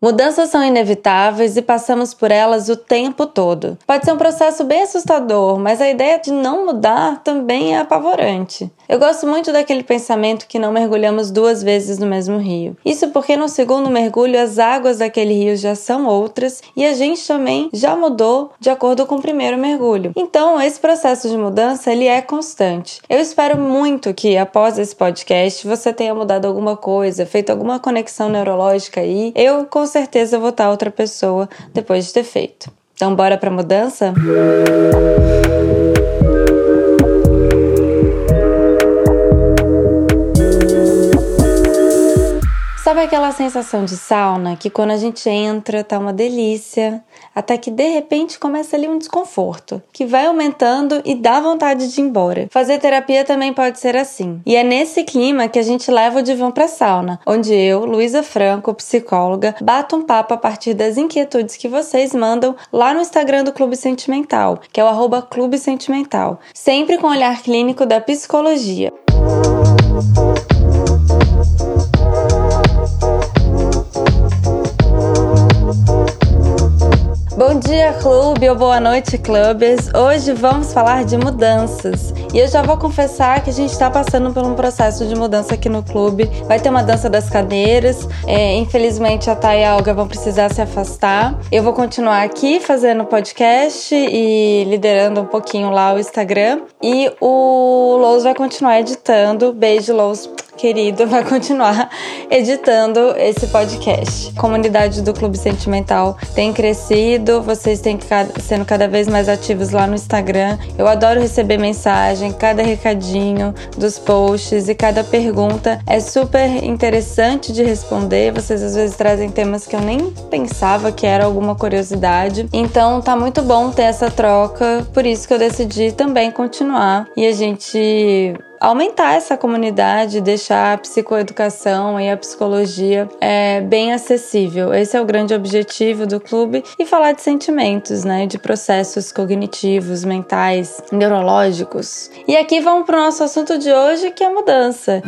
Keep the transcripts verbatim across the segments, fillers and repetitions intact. Mudanças são inevitáveis e passamos por elas o tempo todo. Pode ser um processo bem assustador, mas a ideia de não mudar também é apavorante. Eu gosto muito daquele pensamento que não mergulhamos duas vezes no mesmo rio. Isso porque no segundo mergulho as águas daquele rio já são outras e a gente também já mudou de acordo com o primeiro mergulho. Então esse processo de mudança ele é constante. Eu espero muito que após esse podcast você tenha mudado alguma coisa, feito alguma conexão neurológica aí. Eu com Com certeza eu vou estar outra pessoa depois de ter feito. Então bora pra mudança? Sabe aquela sensação de sauna que quando a gente entra tá uma delícia, até que de repente começa ali um desconforto, que vai aumentando e dá vontade de ir embora. Fazer terapia também pode ser assim. E é nesse clima que a gente leva o divã pra sauna, onde eu, Luísa Franco, psicóloga, bato um papo a partir das inquietudes que vocês mandam lá no Instagram do Clube Sentimental, que é o arroba Clube Sentimental, sempre com o olhar clínico da psicologia. Bom dia, clube, ou boa noite, clubers. Hoje vamos falar de mudanças. E eu já vou confessar que a gente está passando por um processo de mudança aqui no clube. Vai ter uma dança das cadeiras. É, infelizmente, a Thay e a Olga vão precisar se afastar. Eu vou continuar aqui fazendo podcast e liderando um pouquinho lá o Instagram. E o Lous vai continuar editando. Beijo, Lous. Querido, vai continuar editando esse podcast. A comunidade do Clube Sentimental tem crescido, vocês têm sendo cada vez mais ativos lá no Instagram. Eu adoro receber mensagem, cada recadinho dos posts e cada pergunta é super interessante de responder. Vocês às vezes trazem temas que eu nem pensava que era alguma curiosidade. Então tá muito bom ter essa troca, por isso que eu decidi também continuar e a gente aumentar essa comunidade, deixar a psicoeducação e a psicologia é, bem acessível. Esse é o grande objetivo do clube e falar de sentimentos, né, de processos cognitivos, mentais, neurológicos. E aqui vamos para o nosso assunto de hoje, que é a mudança.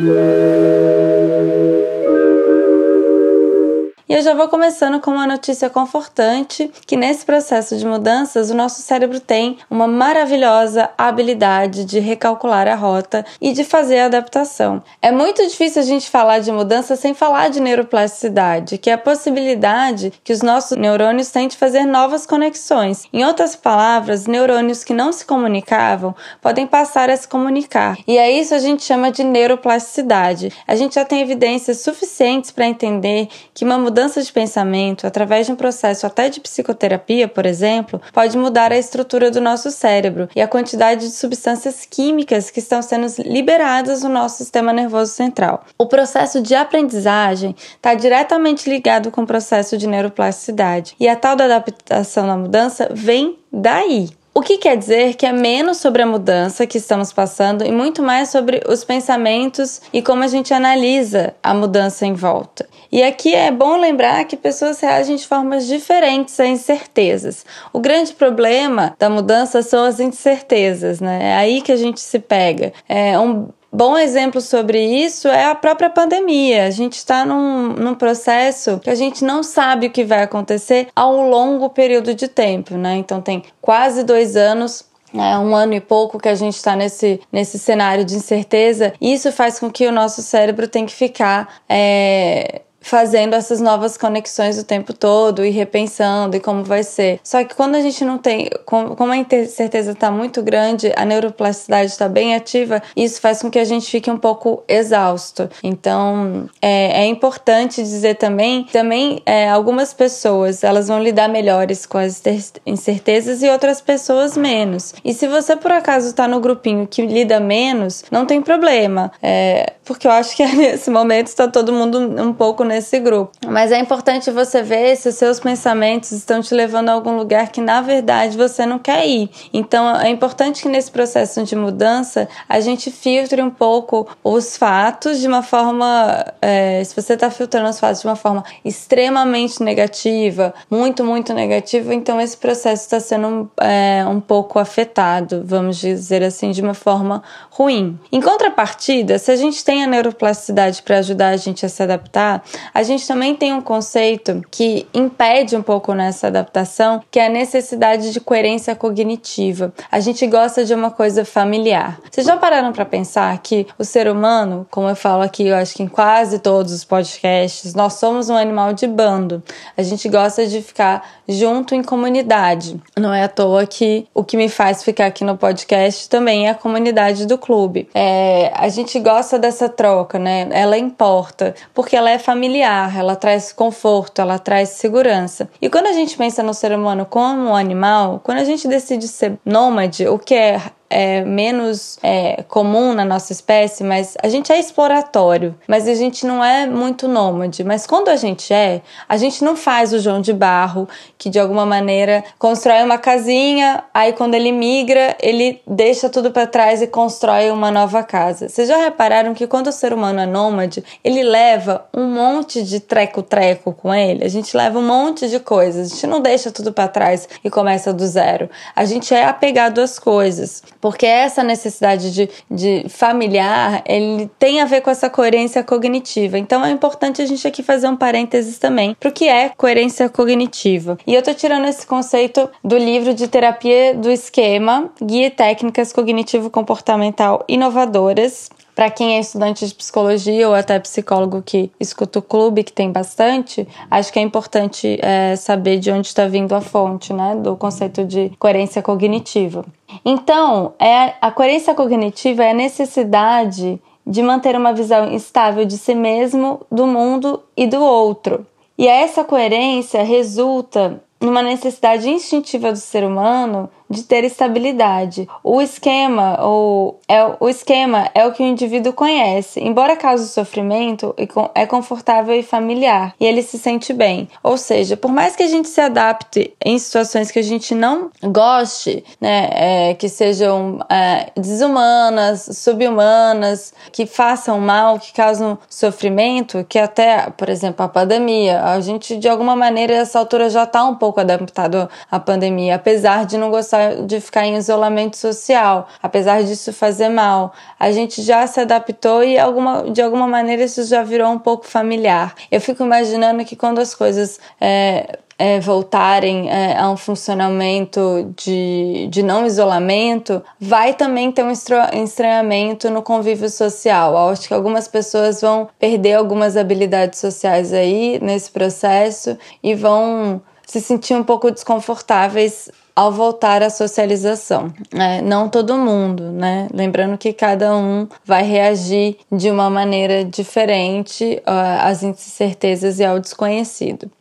E eu já vou começando com uma notícia confortante, que nesse processo de mudanças o nosso cérebro tem uma maravilhosa habilidade de recalcular a rota e de fazer a adaptação. É muito difícil a gente falar de mudança sem falar de neuroplasticidade, que é a possibilidade que os nossos neurônios têm de fazer novas conexões. Em outras palavras, neurônios que não se comunicavam podem passar a se comunicar. E é isso que a gente chama de neuroplasticidade. A gente já tem evidências suficientes para entender que uma mudança mudança de pensamento, através de um processo até de psicoterapia, por exemplo, pode mudar a estrutura do nosso cérebro e a quantidade de substâncias químicas que estão sendo liberadas no nosso sistema nervoso central. O processo de aprendizagem está diretamente ligado com o processo de neuroplasticidade e a tal da adaptação na mudança vem daí. O que quer dizer que é menos sobre a mudança que estamos passando e muito mais sobre os pensamentos e como a gente analisa a mudança em volta. E aqui é bom lembrar que pessoas reagem de formas diferentes a incertezas. O grande problema da mudança são as incertezas, né? É aí que a gente se pega. É um bom exemplo sobre isso é a própria pandemia. A gente está num, num processo que a gente não sabe o que vai acontecer a um longo período de tempo, né? Então tem quase dois anos, é um ano e pouco que a gente está nesse, nesse cenário de incerteza. Isso faz com que o nosso cérebro tenha que ficar é, fazendo essas novas conexões o tempo todo e repensando e como vai ser. Só que quando a gente não tem, como a incerteza está muito grande, a neuroplasticidade está bem ativa, isso faz com que a gente fique um pouco exausto. Então é, é importante dizer também, também é, algumas pessoas elas vão lidar melhores com as incertezas e outras pessoas menos. E se você por acaso está no grupinho que lida menos, não tem problema, é, porque eu acho que nesse momento está todo mundo um pouco nesse grupo. Mas é importante você ver se os seus pensamentos estão te levando a algum lugar que, na verdade, você não quer ir. Então, é importante que nesse processo de mudança, a gente filtre um pouco os fatos de uma forma... É, se você está filtrando os fatos de uma forma extremamente negativa, muito, muito negativa, então esse processo está sendo é, um pouco afetado, vamos dizer assim, de uma forma ruim. Em contrapartida, se a gente tem a neuroplasticidade para ajudar a gente a se adaptar, A gente também tem um conceito que impede um pouco nessa adaptação, que é a necessidade de coerência cognitiva. A gente gosta de uma coisa familiar. Vocês já pararam para pensar que o ser humano, como eu falo aqui, eu acho que em quase todos os podcasts, nós somos um animal de bando. A gente gosta de ficar junto em comunidade. Não é à toa que o que me faz ficar aqui no podcast também é a comunidade do clube. É, a gente gosta dessa troca, né? Ela importa, porque ela é familiar, ela traz conforto, ela traz segurança. E quando a gente pensa no ser humano como um animal, quando a gente decide ser nômade, o que é... é menos é, comum na nossa espécie, mas a gente é exploratório, mas a gente não é muito nômade. Mas quando a gente é, a gente não faz o João de Barro, que de alguma maneira constrói uma casinha, aí quando ele migra, ele deixa tudo para trás e constrói uma nova casa. Vocês já repararam que quando o ser humano é nômade, ele leva um monte de treco-treco com ele? A gente leva um monte de coisas, a gente não deixa tudo para trás e começa do zero. A gente é apegado às coisas. Porque essa necessidade de, de familiar, ele tem a ver com essa coerência cognitiva. Então é importante a gente aqui fazer um parênteses também para o que é coerência cognitiva. E eu tô tirando esse conceito do livro de Terapia do Esquema, Guia e Técnicas Cognitivo-Comportamental Inovadoras. Para quem é estudante de psicologia ou até psicólogo que escuta o clube, que tem bastante, acho que é importante é, saber de onde está vindo a fonte, né, do conceito de coerência cognitiva. Então, é, a coerência cognitiva é a necessidade de manter uma visão estável de si mesmo, do mundo e do outro. E essa coerência resulta numa necessidade instintiva do ser humano de ter estabilidade. O esquema, ou, é, o esquema é o que o indivíduo conhece, embora cause sofrimento, é confortável e familiar, e ele se sente bem. Ou seja, por mais que a gente se adapte em situações que a gente não goste, né, é, que sejam é, desumanas, subhumanas, que façam mal, que causam sofrimento, que até, por exemplo, a pandemia, a gente de alguma maneira, nessa altura já está um pouco adaptado à pandemia, apesar de não gostar de ficar em isolamento social, apesar disso fazer mal. A gente já se adaptou e alguma, de alguma maneira isso já virou um pouco familiar. Eu fico imaginando que quando as coisas é, é, voltarem é, a um funcionamento de, de não isolamento, vai também ter um estranhamento no convívio social. Eu acho que algumas pessoas vão perder algumas habilidades sociais aí nesse processo e vão se sentir um pouco desconfortáveis ao voltar à socialização. É, não todo mundo, né? Lembrando que cada um vai reagir de uma maneira diferente às incertezas e ao desconhecido.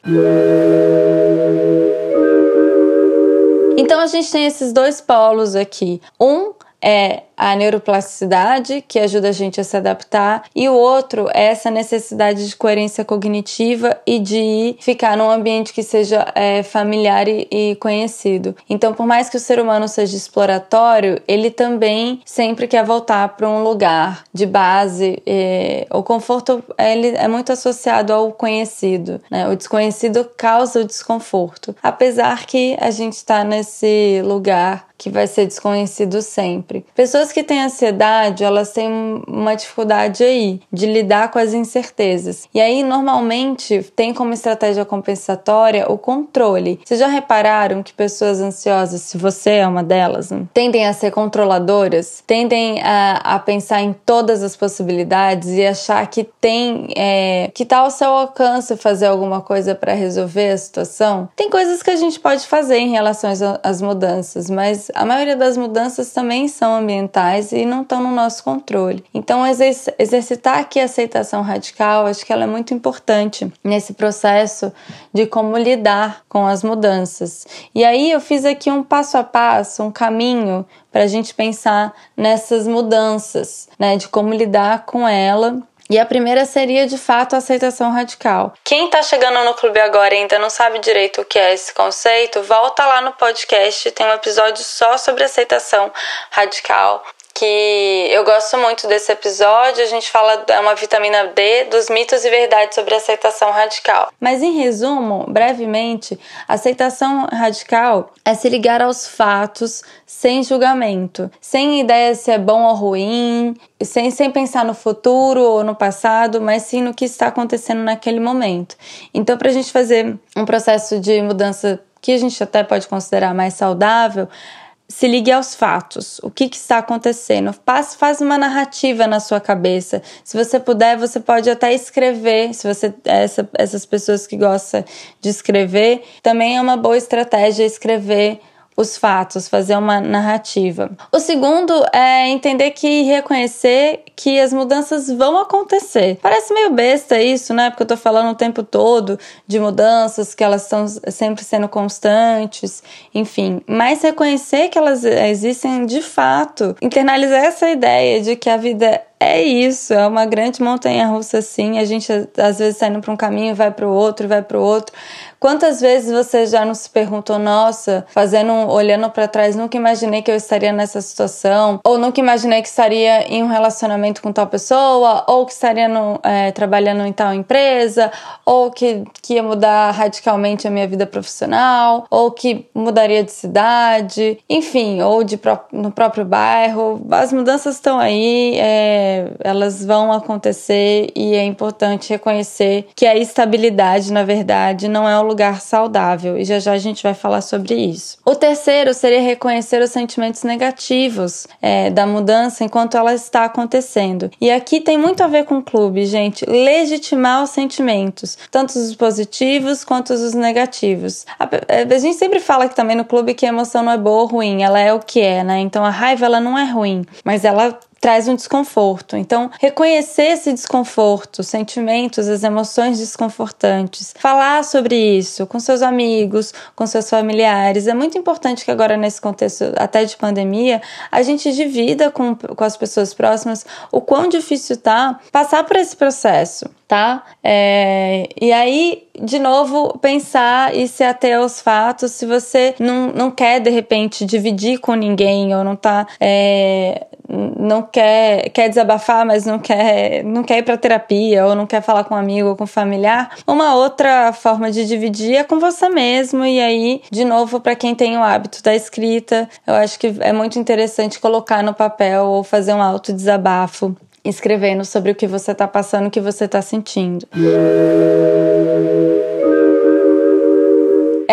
Então a gente tem esses dois polos aqui. Um é a neuroplasticidade, que ajuda a gente a se adaptar, e o outro é essa necessidade de coerência cognitiva e de ficar num ambiente que seja é, familiar e, e conhecido. Então, por mais que o ser humano seja exploratório, ele também sempre quer voltar para um lugar de base. É, o conforto ele é muito associado ao conhecido, né? O desconhecido causa o desconforto, apesar que a gente está nesse lugar que vai ser desconhecido sempre. Pessoas que têm ansiedade, elas têm uma dificuldade aí de lidar com as incertezas. E aí, normalmente, tem como estratégia compensatória o controle. Vocês já repararam que pessoas ansiosas, se você é uma delas, né, tendem a ser controladoras, tendem a, a pensar em todas as possibilidades e achar que tem, é, que tá ao seu alcance fazer alguma coisa para resolver a situação? Tem coisas que a gente pode fazer em relação às mudanças, mas a maioria das mudanças também são ambientais e não estão no nosso controle. Então, exerc- exercitar aqui a aceitação radical, acho que ela é muito importante nesse processo de como lidar com as mudanças. E aí eu fiz aqui um passo a passo, um caminho para a gente pensar nessas mudanças, né, de como lidar com ela. E a primeira seria, de fato, a aceitação radical. Quem tá chegando no clube agora e ainda não sabe direito o que é esse conceito, volta lá no podcast, tem um episódio só sobre aceitação radical, que eu gosto muito desse episódio. A gente fala da uma vitamina D, dos mitos e verdades sobre aceitação radical. Mas em resumo, brevemente, aceitação radical é se ligar aos fatos sem julgamento, sem ideia se é bom ou ruim, sem, sem pensar no futuro ou no passado, mas sim no que está acontecendo naquele momento. Então, para a gente fazer um processo de mudança que a gente até pode considerar mais saudável, se ligue aos fatos, o que, que está acontecendo, faz, faz uma narrativa na sua cabeça. Se você puder, você pode até escrever, se você essa, essas pessoas que gostam de escrever, também é uma boa estratégia escrever os fatos, fazer uma narrativa. O segundo é entender que reconhecer que as mudanças vão acontecer. Parece meio besta isso, né? Porque eu tô falando o tempo todo de mudanças, que elas estão sempre sendo constantes, enfim. Mas reconhecer que elas existem de fato. Internalizar essa ideia de que a vida é isso, é uma grande montanha-russa, assim. A gente, às vezes, tá indo pra um caminho, vai pro outro, vai pro outro. Quantas vezes você já não se perguntou, nossa, fazendo, olhando pra trás, nunca imaginei que eu estaria nessa situação, ou nunca imaginei que estaria em um relacionamento com tal pessoa, ou que estaria no, é, trabalhando em tal empresa, ou que, que ia mudar radicalmente a minha vida profissional, ou que mudaria de cidade, enfim, ou de pró- no próprio bairro. As mudanças estão aí, é... elas vão acontecer, e é importante reconhecer que a estabilidade, na verdade, não é um lugar saudável, e já já a gente vai falar sobre isso. O terceiro seria reconhecer os sentimentos negativos é, da mudança enquanto ela está acontecendo, e aqui tem muito a ver com o clube, gente, legitimar os sentimentos, tanto os positivos quanto os negativos. A, a gente sempre fala que também no clube que a emoção não é boa ou ruim, ela é o que é, né? Então a raiva, ela não é ruim, mas ela traz um desconforto. Então, reconhecer esse desconforto, os sentimentos, as emoções desconfortantes, falar sobre isso com seus amigos, com seus familiares. É muito importante que agora, nesse contexto até de pandemia, a gente divida com, com as pessoas próximas o quão difícil tá passar por esse processo, tá? É, e aí, de novo, pensar e se ater aos fatos. Se você não, não quer, de repente, dividir com ninguém, ou não tá... É, não quer, quer desabafar, mas não quer, não quer ir para terapia, ou não quer falar com um amigo ou com um familiar, uma outra forma de dividir é com você mesmo. E aí, de novo, para quem tem o hábito da escrita, eu acho que é muito interessante colocar no papel ou fazer um autodesabafo, escrevendo sobre o que você está passando, o que você está sentindo.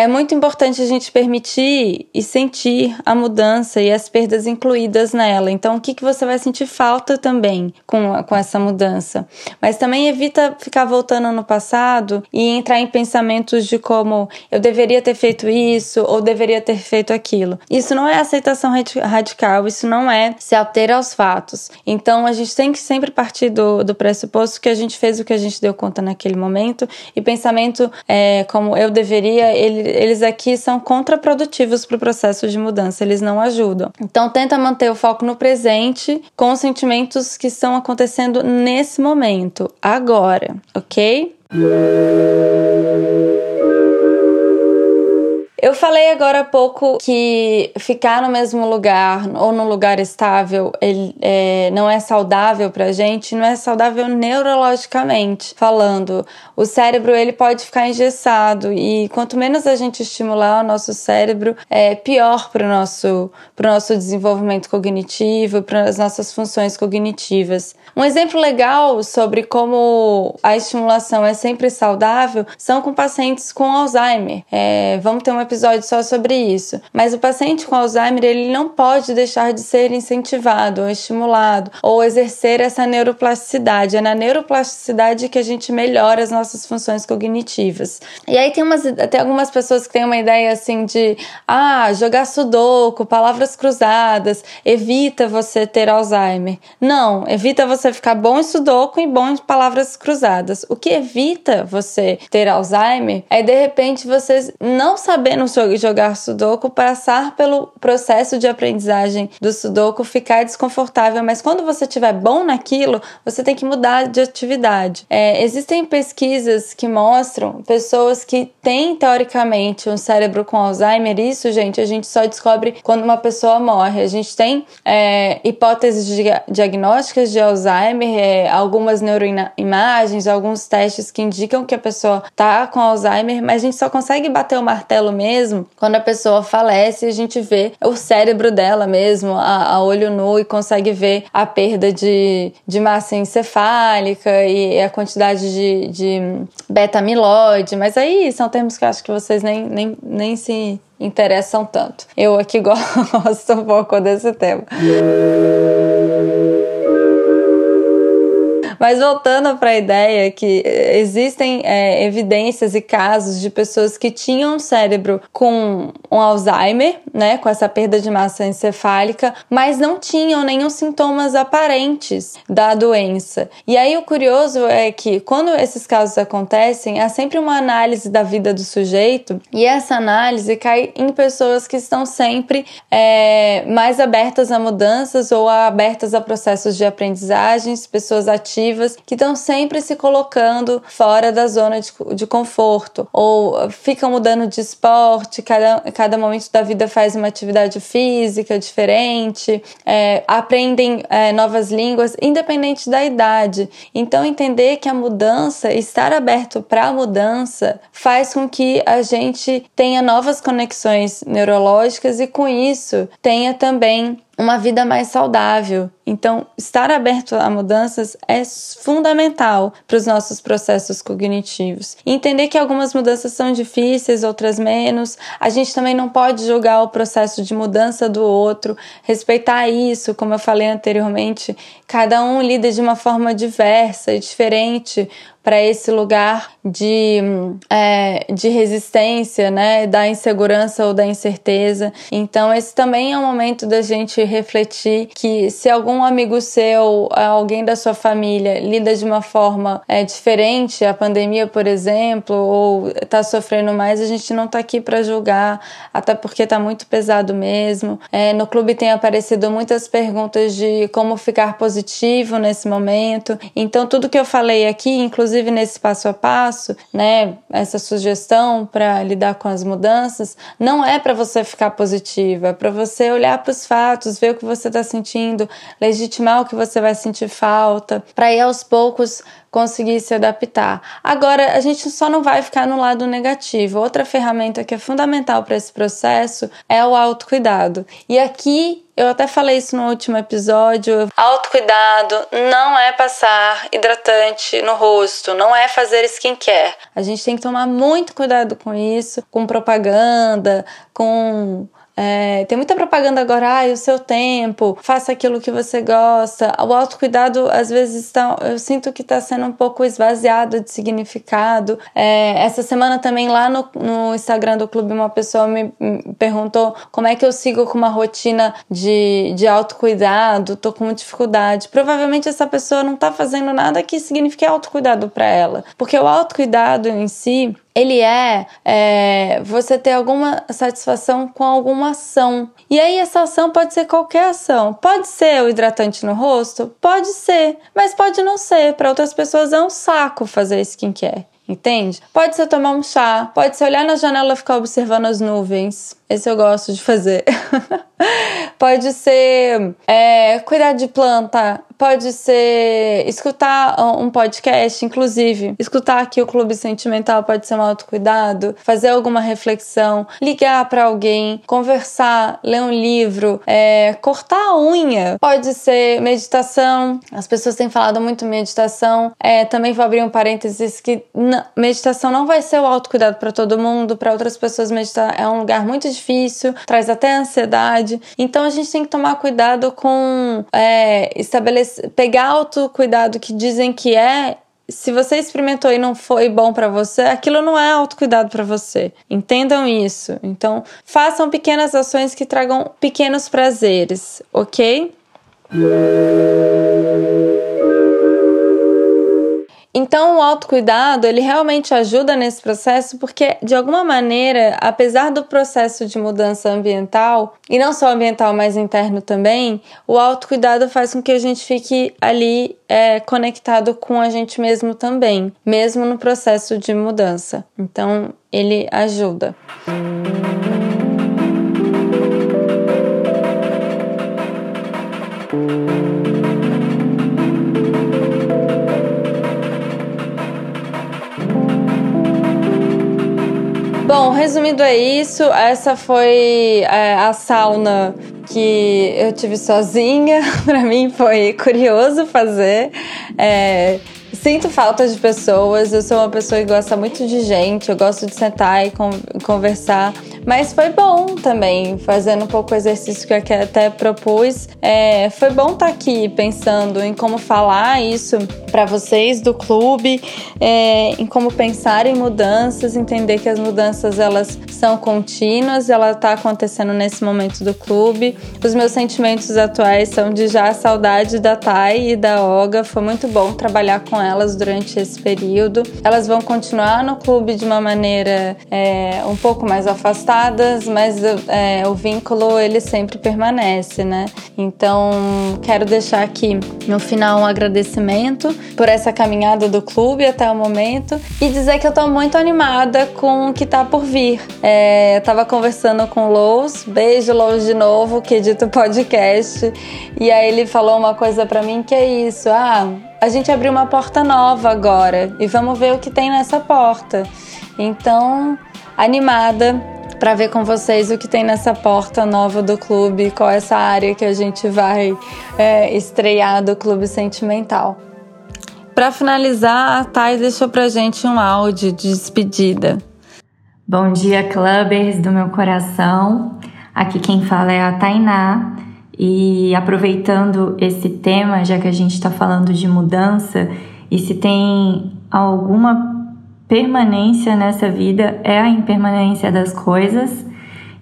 É muito importante a gente permitir e sentir a mudança e as perdas incluídas nela. Então, o que, que você vai sentir falta também com, a, com essa mudança? Mas também evita ficar voltando no passado e entrar em pensamentos de como eu deveria ter feito isso ou deveria ter feito aquilo. Isso não é aceitação radical, isso não é se alterar aos fatos. Então, a gente tem que sempre partir do, do pressuposto que a gente fez o que a gente deu conta naquele momento, e pensamento é, como eu deveria, ele eles aqui são contraprodutivos para o processo de mudança, eles não ajudam. Então tenta manter o foco no presente, com os sentimentos que estão acontecendo nesse momento, agora, ok? Eu falei agora há pouco que ficar no mesmo lugar ou num lugar estável ele, é, não é saudável pra gente, não é saudável neurologicamente falando. O cérebro, ele pode ficar engessado, e quanto menos a gente estimular o nosso cérebro, é pior pro nosso, pro nosso desenvolvimento cognitivo, para as nossas funções cognitivas. Um exemplo legal sobre como a estimulação é sempre saudável são com pacientes com Alzheimer. É, vamos ter um episódio só sobre isso. Mas o paciente com Alzheimer, ele não pode deixar de ser incentivado ou estimulado ou exercer essa neuroplasticidade. É na neuroplasticidade que a gente melhora as nossas funções cognitivas. E aí tem, umas, tem algumas pessoas que têm uma ideia assim de ah, jogar sudoku, palavras cruzadas, evita você ter Alzheimer. Não, evita você ficar bom em sudoku e bom em palavras cruzadas. O que evita você ter Alzheimer é, de repente, você não saber, sabendo jogar sudoku, passar pelo processo de aprendizagem do sudoku, ficar desconfortável, mas quando você estiver bom naquilo, você tem que mudar de atividade. É, existem pesquisas que mostram pessoas que têm, teoricamente, um cérebro com Alzheimer. Isso, gente, a gente só descobre quando uma pessoa morre. A gente tem é, hipóteses de diagnósticas de Alzheimer, é, algumas neuroimagens, alguns testes que indicam que a pessoa tá com Alzheimer, mas a gente só consegue bater o martelo mesmo quando a pessoa falece e a gente vê o cérebro dela mesmo a, a olho nu e consegue ver a perda de, de massa encefálica e a quantidade de, de beta-amiloide, mas aí são termos que eu acho que vocês nem, nem, nem se interessam tanto. Eu aqui gosto um pouco desse tema. Mas voltando para a ideia que existem é, evidências e casos de pessoas que tinham um cérebro com um Alzheimer, né, com essa perda de massa encefálica, mas não tinham nenhum sintomas aparentes da doença. E aí o curioso é que quando esses casos acontecem, há sempre uma análise da vida do sujeito e essa análise cai em pessoas que estão sempre é, mais abertas a mudanças ou abertas a processos de aprendizagens, pessoas ativas que estão sempre se colocando fora da zona de, de conforto ou ficam mudando de esporte, cada, cada momento da vida faz uma atividade física diferente, é, aprendem é, novas línguas, independente da idade. Então entender que a mudança, estar aberto para a mudança, faz com que a gente tenha novas conexões neurológicas e com isso tenha também uma vida mais saudável. Então, estar aberto a mudanças é fundamental para os nossos processos cognitivos. E entender que algumas mudanças são difíceis, outras menos. A gente também não pode julgar o processo de mudança do outro, respeitar isso, como eu falei anteriormente, cada um lida de uma forma diversa e diferente para esse lugar de, é, de resistência, né, da insegurança ou da incerteza. Então, esse também é um momento da gente refletir que se algum amigo seu, alguém da sua família lida de uma forma é, diferente, a pandemia, por exemplo, ou está sofrendo mais, a gente não está aqui para julgar, até porque está muito pesado mesmo. É, no clube tem aparecido muitas perguntas de como ficar positivo nesse momento. Então, tudo que eu falei aqui, inclusive nesse passo a passo, né, essa sugestão para lidar com as mudanças, não é para você ficar positiva, é para você olhar para os fatos, ver o que você está sentindo, legitimar o que você vai sentir falta, para ir aos poucos conseguir se adaptar. Agora, a gente só não vai ficar no lado negativo. Outra ferramenta que é fundamental para esse processo é o autocuidado. E aqui, eu até falei isso no último episódio, autocuidado não é passar hidratante no rosto, não é fazer skincare. A gente tem que tomar muito cuidado com isso, com propaganda, com... É, tem muita propaganda agora, ai, o seu tempo, faça aquilo que você gosta. O autocuidado, às vezes, tá, eu sinto que está sendo um pouco esvaziado de significado. É, essa semana também, lá no, no Instagram do clube, uma pessoa me, me perguntou como é que eu sigo com uma rotina de, de autocuidado, tô com dificuldade. Provavelmente essa pessoa não tá fazendo nada que signifique autocuidado para ela. Porque o autocuidado em si, ele é, é você ter alguma satisfação com alguma ação. E aí essa ação pode ser qualquer ação. Pode ser o hidratante no rosto? Pode ser. Mas pode não ser. Para outras pessoas é um saco fazer skincare. Entende? Pode ser tomar um chá, pode ser olhar na janela e ficar observando as nuvens. Esse eu gosto de fazer. Pode ser é, cuidar de planta, pode ser escutar um podcast, inclusive. Escutar aqui o Clube Sentimental pode ser um autocuidado, fazer alguma reflexão, ligar para alguém, conversar, ler um livro, é, cortar a unha. Pode ser meditação. As pessoas têm falado muito meditação. É, também vou abrir um parênteses que não, meditação não vai ser o autocuidado para todo mundo. Para outras pessoas, meditar é um lugar muito difícil, traz até ansiedade. Então a gente tem que tomar cuidado com é, estabelecer, pegar autocuidado que dizem que é. Se você experimentou e não foi bom pra você, aquilo não é autocuidado pra você. Entendam isso. Então façam pequenas ações que tragam pequenos prazeres, ok? Então o autocuidado, ele realmente ajuda nesse processo porque, de alguma maneira, apesar do processo de mudança ambiental, e não só ambiental, mas interno também, o autocuidado faz com que a gente fique ali é, conectado com a gente mesmo também, mesmo no processo de mudança. Então ele ajuda. Bom, resumindo é isso, essa foi é, a sauna que eu tive sozinha, pra mim foi curioso fazer, é, sinto falta de pessoas, eu sou uma pessoa que gosta muito de gente, eu gosto de sentar e con- conversar, mas foi bom também, fazendo um pouco o exercício que eu até propus, é, foi bom estar aqui pensando em como falar isso pra vocês do clube, é, em como pensar em mudanças, entender que as mudanças elas são contínuas, ela tá acontecendo nesse momento do clube. Os meus sentimentos atuais são de já saudade da Thay e da Olga, foi muito bom trabalhar com elas durante esse período. Elas vão continuar no clube de uma maneira é, um pouco mais afastadas, mas é, o vínculo ele sempre permanece, né? Então quero deixar aqui no final um agradecimento por essa caminhada do clube até o momento e dizer que eu tô muito animada com o que tá por vir. É, eu tava conversando com o Lous, beijo Lous de novo, que edita o podcast, e aí ele falou uma coisa pra mim que é isso, ah, a gente abriu uma porta nova agora e vamos ver o que tem nessa porta. Então, animada pra ver com vocês o que tem nessa porta nova do clube, qual é essa área que a gente vai é, estrear do Clube Sentimental. Pra finalizar, a Thay deixou pra gente um áudio de despedida. Bom dia, clubbers do meu coração. Aqui quem fala é a Tainá. E aproveitando esse tema, já que a gente está falando de mudança, e se tem alguma permanência nessa vida, é a impermanência das coisas.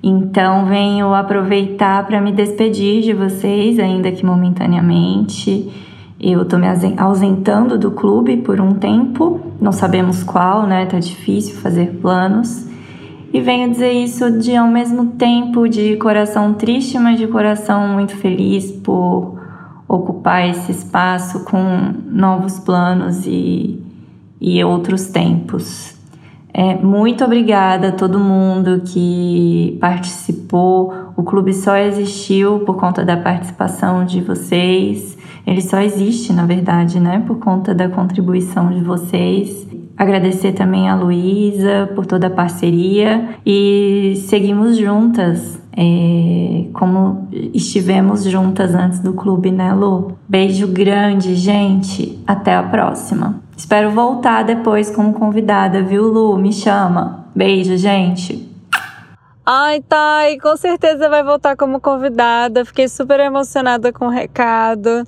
Então venho aproveitar para me despedir de vocês, ainda que momentaneamente. Eu estou me ausentando do clube por um tempo, não sabemos qual, né? Tá difícil fazer planos. E venho dizer isso de, ao mesmo tempo, de coração triste, mas de coração muito feliz por ocupar esse espaço com novos planos e, e outros tempos. É, muito obrigada a todo mundo que participou. O clube só existiu por conta da participação de vocês. Ele só existe, na verdade, né? Por conta da contribuição de vocês. Agradecer também a Luísa por toda a parceria e seguimos juntas, é, como estivemos juntas antes do clube, né, Lu? Beijo grande, gente. Até a próxima. Espero voltar depois como convidada, viu, Lu? Me chama. Beijo, gente. Ai, Thay, com certeza vai voltar como convidada. Fiquei super emocionada com o recado.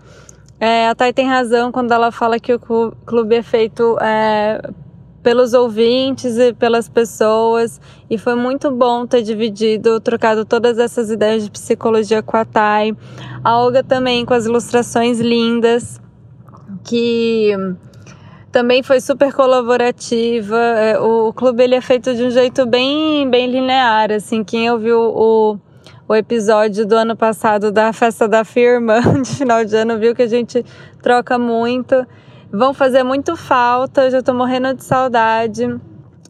É, a Thay tem razão quando ela fala que o clube é feito é, pelos ouvintes e pelas pessoas, e foi muito bom ter dividido, trocado todas essas ideias de psicologia com a Thay. A Olga também com as ilustrações lindas, que também foi super colaborativa. O clube ele é feito de um jeito bem, bem linear, assim, quem ouviu o... o episódio do ano passado da festa da firma de final de ano viu que a gente troca muito. Vão fazer muito falta, já tô morrendo de saudade.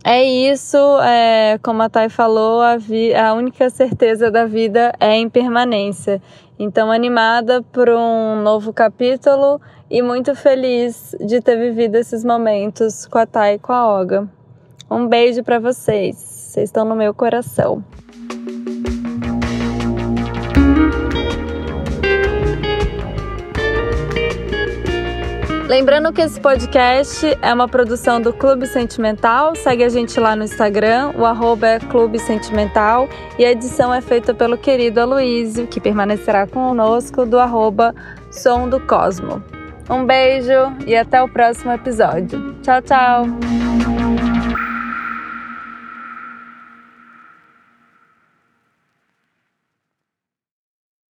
É isso, é, como a Thay falou, a, vi- a única certeza da vida é a impermanência. Então, animada por um novo capítulo e muito feliz de ter vivido esses momentos com a Thay e com a Olga. Um beijo pra vocês, vocês estão no meu coração. Lembrando que esse podcast é uma produção do Clube Sentimental, segue a gente lá no Instagram, o arroba é Clube Sentimental, e a edição é feita pelo querido Aloysio, que permanecerá conosco, do arroba Som do Cosmo. Um beijo e até o próximo episódio. Tchau, tchau!